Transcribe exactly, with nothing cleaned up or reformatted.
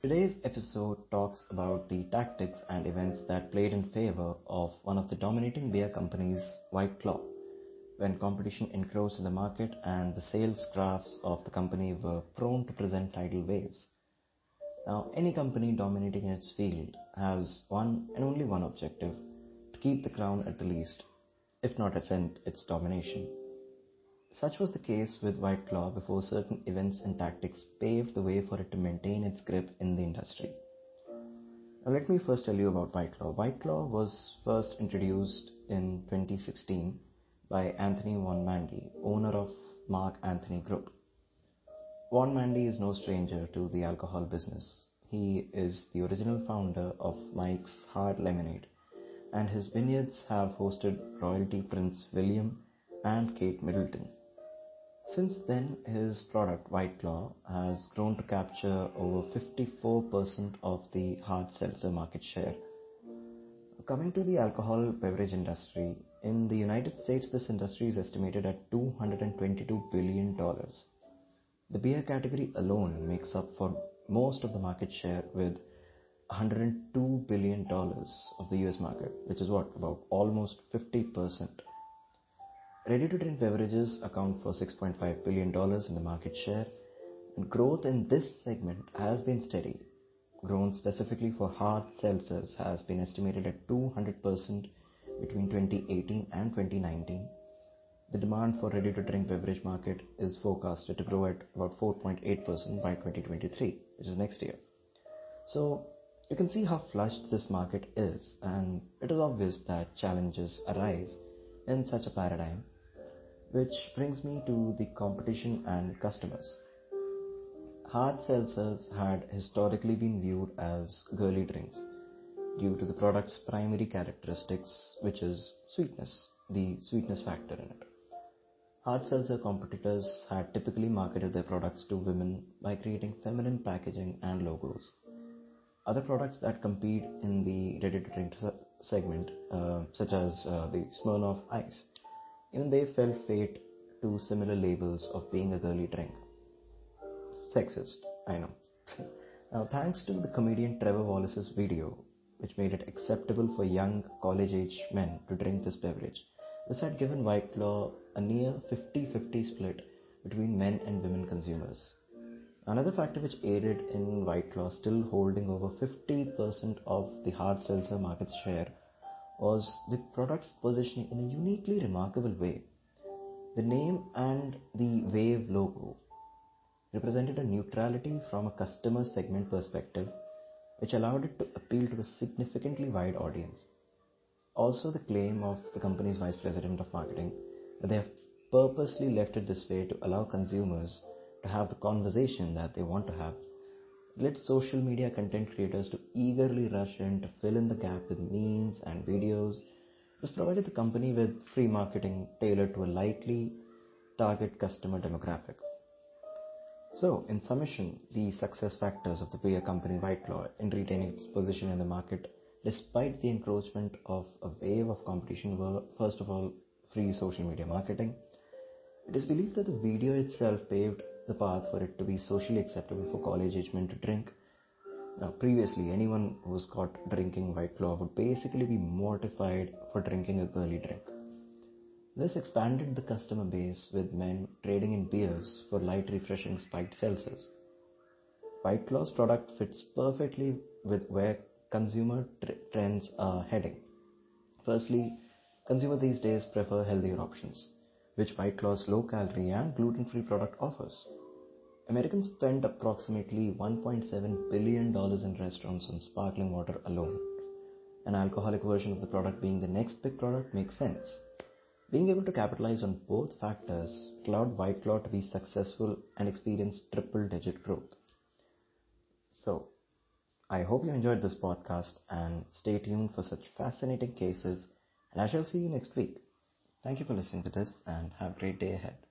Today's episode talks about the tactics and events that played in favor of one of the dominating beer companies, White Claw, when competition encroached in the market and the sales graphs of the company were prone to present tidal waves. Now, any company dominating its field has one and only one objective, to keep the crown at the least, if not ascend its domination. Such was the case with White Claw before certain events and tactics paved the way for it to maintain its grip in the industry. Now let me first tell you about White Claw. White Claw was first introduced in twenty sixteen by Anthony Von Mandy, owner of Mark Anthony Group. Von Mandy is no stranger to the alcohol business. He is the original founder of Mike's Hard Lemonade, and his vineyards have hosted royalty Prince William and Kate Middleton. Since then, his product White Claw has grown to capture over fifty-four percent of the hard seltzer market share. Coming to the alcohol beverage industry, in the United States, this industry is estimated at two hundred twenty-two billion dollars. The beer category alone makes up for most of the market share with one hundred two billion dollars of the U S market, which is what, about almost fifty percent. Ready-to-drink beverages account for six point five billion dollars in the market share, and growth in this segment has been steady. Grown specifically for hard seltzers has been estimated at two hundred percent between twenty eighteen and twenty nineteen. The demand for ready-to-drink beverage market is forecasted to grow at about four point eight percent by twenty twenty-three, which is next year. So you can see how flushed this market is, and it is obvious that challenges arise in such a paradigm. Which brings me to the competition and customers. Hard seltzers had historically been viewed as girly drinks due to the product's primary characteristics, which is sweetness, the sweetness factor in it. Hard seltzer competitors had typically marketed their products to women by creating feminine packaging and logos. Other products that compete in the ready-to-drink segment, uh, such as uh, the Smirnoff Ice, even they fell fate to similar labels of being a girly drink. Sexist, I know. Now, thanks to the comedian Trevor Wallace's video, which made it acceptable for young college-age men to drink this beverage, this had given White Claw a near fifty-fifty split between men and women consumers. Another factor which aided in White Claw still holding over fifty percent of the hard seltzer market's share was the product's positioning in a uniquely remarkable way. The name and the wave logo represented a neutrality from a customer segment perspective, which allowed it to appeal to a significantly wide audience. Also, the claim of the company's vice president of marketing that they have purposely left it this way to allow consumers to have the conversation that they want to have, led social media content creators to eagerly rush in to fill in the gap with memes and videos. This provided the company with free marketing tailored to a likely target customer demographic. So, in summation, the success factors of the beer company White Claw in retaining its position in the market despite the encroachment of a wave of competition were, first of all, free social media marketing. It is believed that the video itself paved the path for it to be socially acceptable for college-age men to drink. Now, previously, anyone who was caught drinking White Claw would basically be mortified for drinking a girly drink. This expanded the customer base, with men trading in beers for light, refreshing spiked seltzers. White Claw's product fits perfectly with where consumer tr- trends are heading. Firstly, consumers these days prefer healthier options, which White Claw's low-calorie and gluten-free product offers. Americans spend approximately one point seven billion dollars in restaurants on sparkling water alone. An alcoholic version of the product being the next big product makes sense. Being able to capitalize on both factors allowed White Claw to be successful and experience triple-digit growth. So, I hope you enjoyed this podcast, and stay tuned for such fascinating cases, and I shall see you next week. Thank you for listening to this, and have a great day ahead.